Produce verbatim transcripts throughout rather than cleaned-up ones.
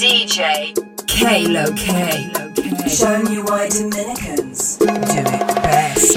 D J K-Lo K, showing you why Dominicans do it best.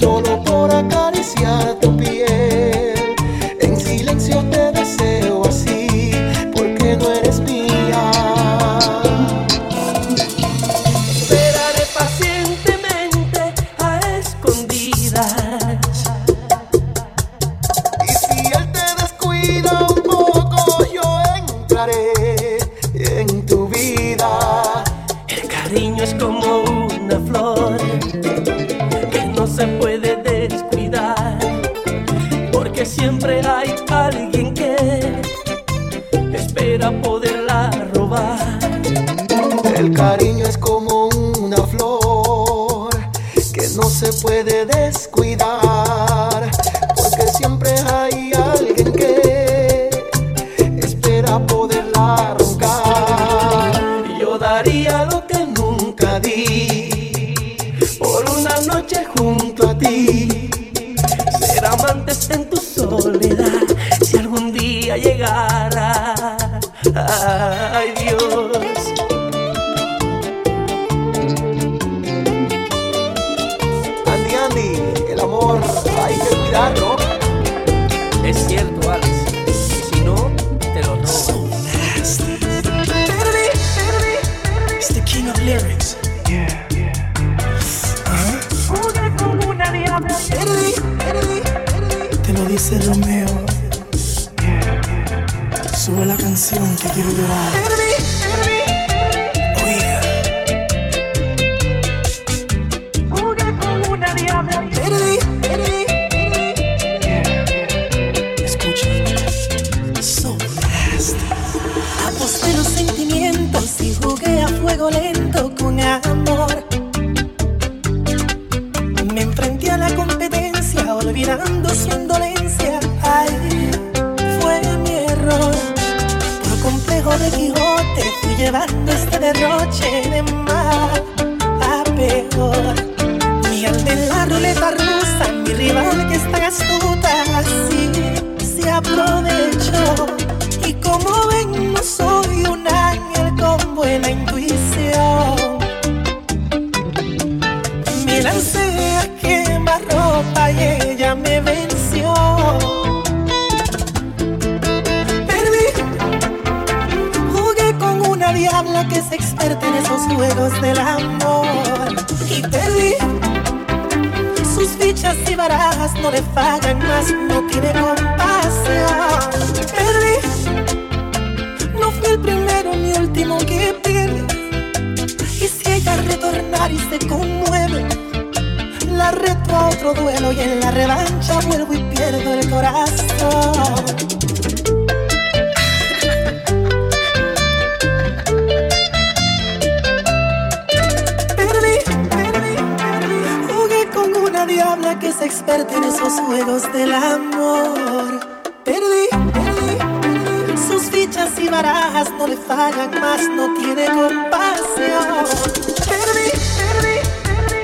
Solo por acariciar tu piel, que siempre hay alguien que espera poderla robar. El cariño es como una flor que no se puede descuidar, porque siempre hay alguien que espera poderla robar. Yo daría lo que nunca di por una noche junto a ti, ser amantes en tu soledad si algún día llegara. Ay, Dios. Andy, Andy, el amor hay que cuidarlo. Es cierto, Alex, si no, te lo robo. So nasty. Herbie, Herbie, it's the king of lyrics. Yeah, yeah. Uh-huh. Una con una diabla. Herbie, Herbie, Herbie. Te lo dice Romeo. Sube la canción que quiero llorar. Herbie, Herbie, Herbie. Oye, una con una diabla. Herbie, Herbie, Herbie. Yeah. Escucha, so nasty. Aposté los sentimientos y jugué a fuego lento con amor. Me enfrenté a la competencia olvidando su indolencia. Ay, fue mi error. Complejo de Quijote, fui llevando este derroche de mal a peor. Mi alma en la ruleta rusa, mi rival que es tan astuta, así se aprovechó. Y como ven, no soy un ángel con buena intuición. Me lancé a quemarropa y ella me venció. Diabla que es experta en esos juegos del amor. Y perdí. Sus fichas y barajas no le fallan más, no tiene compasión. Perdí. No fui el primero ni último que pierde. Y si ella retornar y se conmueve, la reto a otro duelo y en la revancha vuelvo y pierdo el corazón. Diabla que es experta en esos juegos del amor. Perdí, perdí, perdí. Sus fichas y barajas no le fallan más, no tiene compasión. Perdí, perdí, perdí.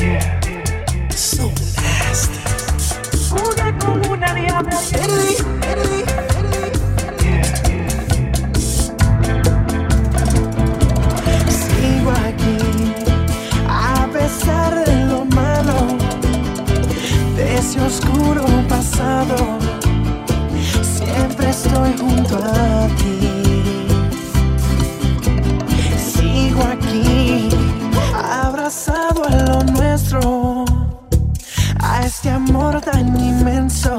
Yeah, yeah. So nasty. Una con una diabla. Perdí, perdí, perdí. Yeah, yeah. Sigo aquí a pesar de lo malo. Ese oscuro pasado, siempre estoy junto a ti. Sigo aquí, abrazado a lo nuestro, a este amor tan inmenso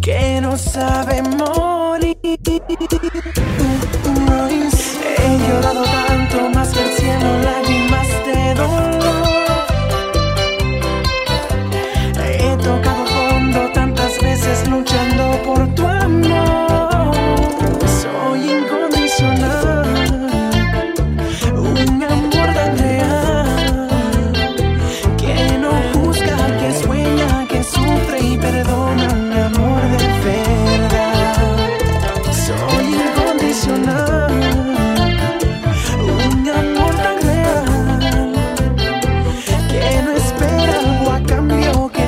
que no sabe morir. He llorado tanto, más que el cielo, lágrimas de dolor. Tocado fondo tantas veces luchando por tu amor. Soy incondicional, un amor tan real que no juzga, que sueña, que sufre y perdona, un amor de verdad. Soy incondicional, un amor tan real que no espera algo a cambio, que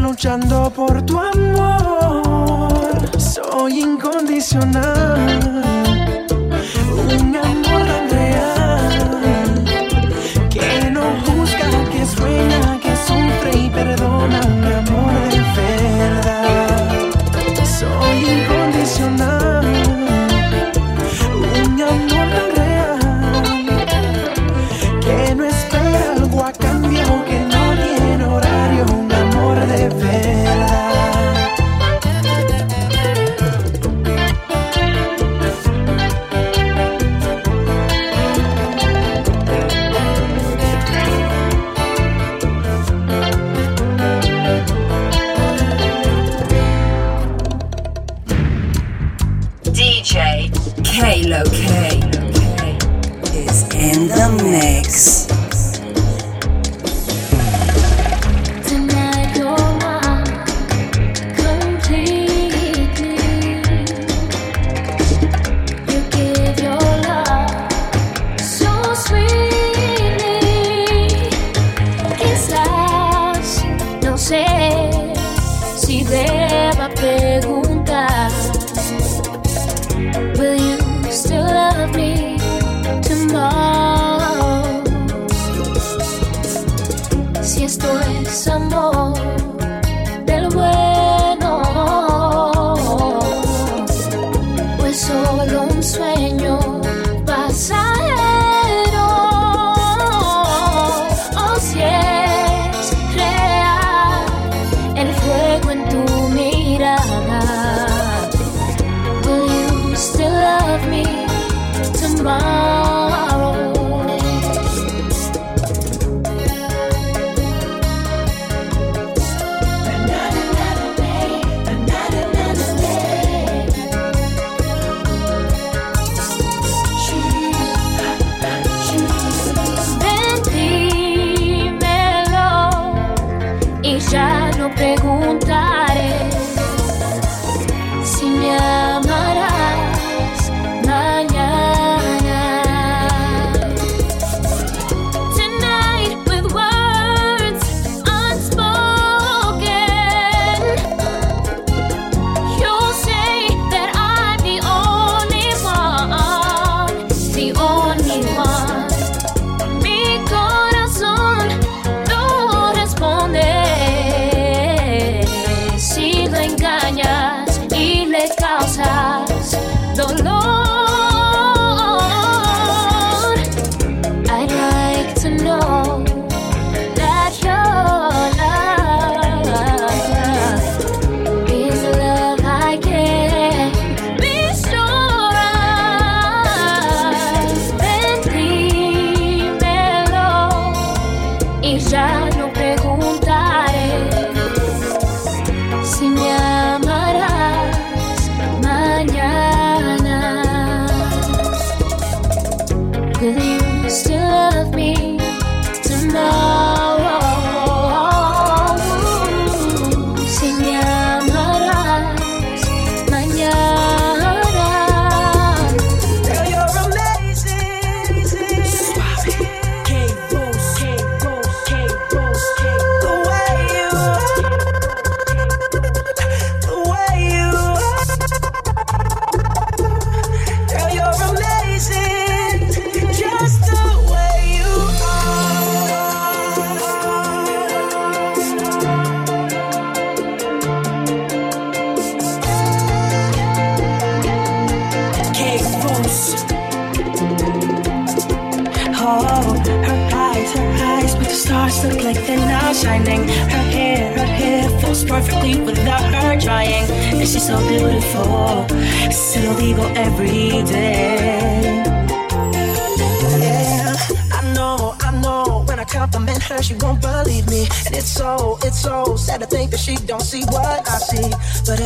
luchando por tu amor. apasionada, un amor tan real, que no juzga, que suena, que sufre y perdona, mi amor de verdad. Soy incondicional, un amor tan real, que no espera algo a cambio, que no tiene horario, un amor de verdad. D J K-Lo K is in the mix.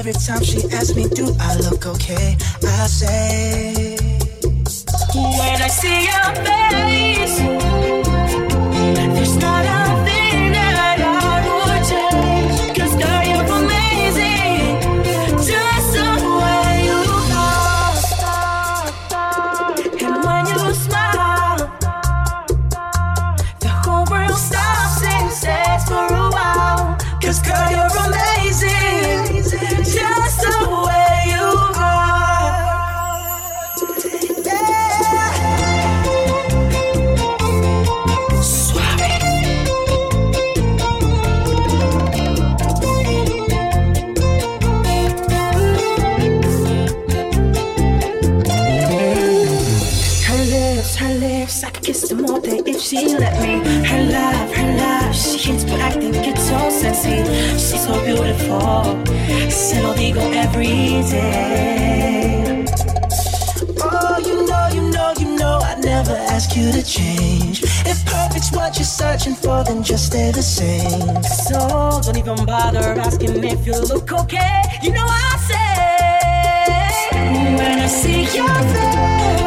Every time she asks me, do I look okay? I say, when I see your face, there's not a thing that I would change. 'Cause girl, you're amazing, just the way you are. And when you smile, the whole world stops and stares for a while. 'Cause girl, you're amazing, just the way you are. the more that if she let me. Her love, her love, she hits but I think it's so sexy. She's so beautiful, Selena go every day. Oh, you know, you know, you know I'd never ask you to change. If perfect's what you're searching for, then just stay the same. So don't even bother asking if you look okay. You know I say, when I see your face,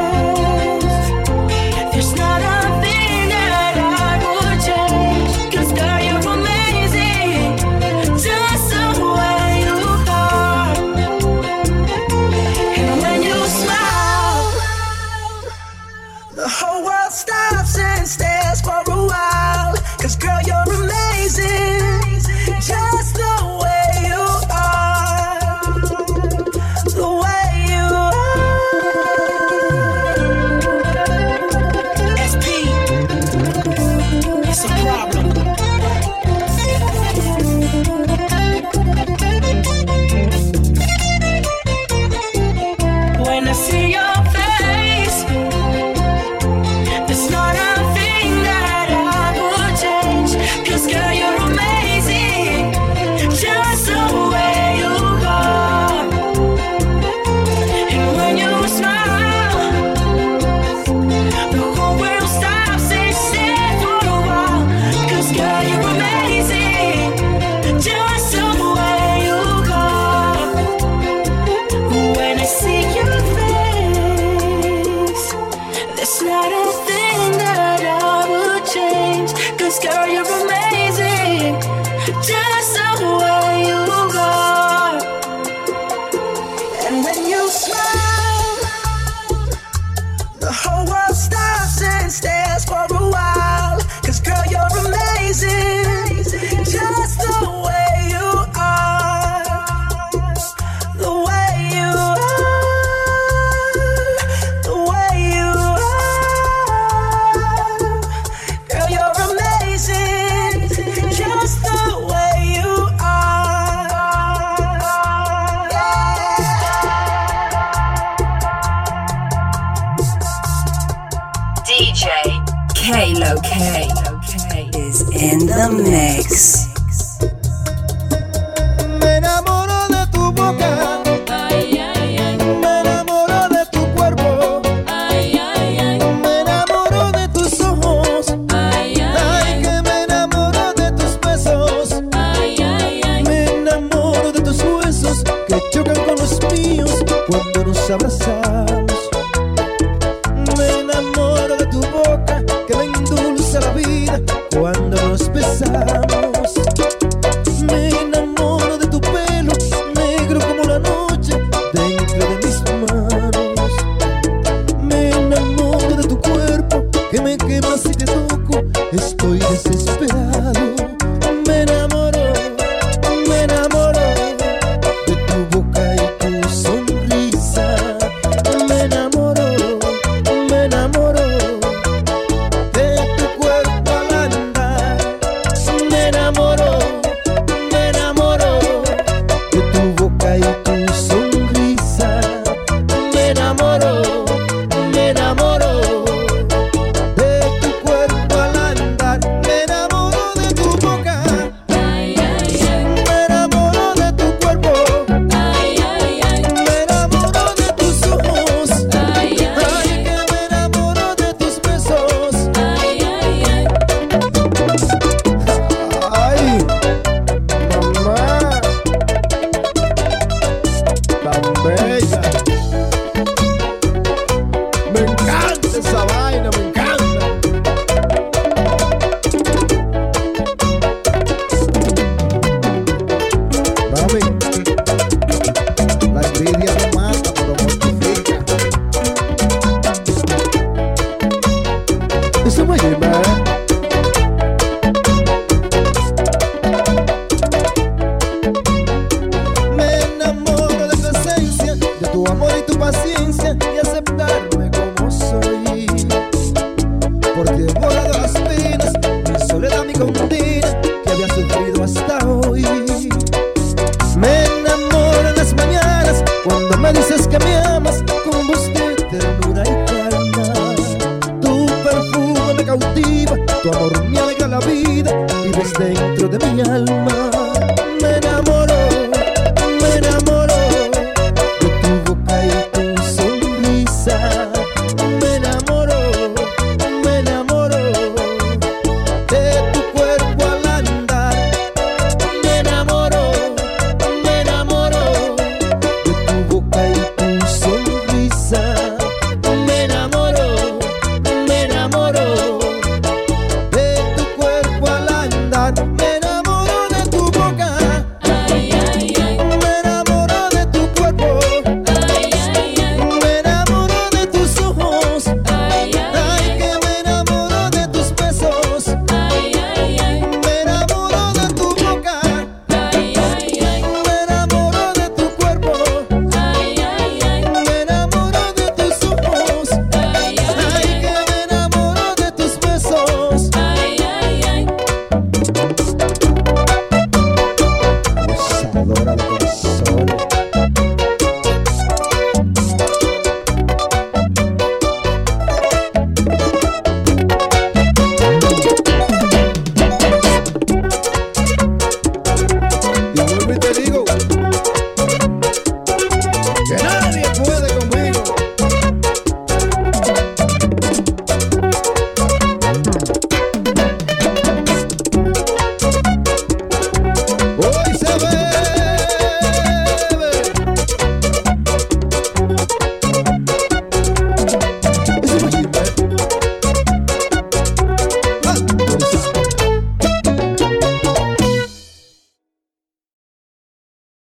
there's not a thing that I would change. 'Cause girl, you're amazing, just the way you are. And when you smile, the whole world stops and stares for a while. 'Cause girl, you're amazing, just the way you are, the way you are. It's a problem. When I see your face, there's not a thing that I would change. 'Cause girl, you're amazing, just the way you are. And when you smile, the whole world stops and stares for a while. 'Cause girl, you're amazing, just the way you are. When I see your face, there's not a thing that I would change. 'Cause girl, you're amazing, just the way you are. And when you smile, the whole world stops and stares for a while. 'Cause girl, you're amazing, just the way you are, the way you are, the way you are. Girl, you're amazing, just the way you are. D J K-Lo K is in the mix. Me enamoro de tu boca, Ay, ay, ay, me enamoro de tu cuerpo, ay, ay, ay, me enamoro de tus ojos, ay, ay, ay, que me enamoro de tus besos, ay, ay, ay, me enamoro de tus huesos que chocan con los míos cuando nos abrazamos. Me enamoro de tu boca que me endulza la vida cuando nos besamos. Me enamoro de tu pelo negro como la noche dentro de mis manos. Me enamoro de tu cuerpo que me quema si te toco, estoy desesperado. Me enamoro, me enamoro de tu boca y tu sonrisa. Me enamoro, me enamoro de tu cuerpo al andar. Me enamoro, me enamoro de tu boca y tu sonrisa. Me enamoro, me enamoro de tu cuerpo al andar. Me enamoro de tu boca, ay, ay, ay, me enamoro de tu cuerpo, ay, ay, ay, me enamoro de tus ojos, ay, ay, ay, que me enamoro de tus besos, ay, ay, ay. Ay, mamá, tan bella. Me encanta esa vaina, me encanta. Mami, la envidia no mata, pero mortifica. Eso me lleva, ¿eh? Me enamoro de tu esencia, de tu amor y tu paciencia, y aceptarme como soy. Porque he borrado las penas, mi soledad, mi condena, que había sufrido hasta hoy. Me enamoro en las mañanas, cuando me dices que me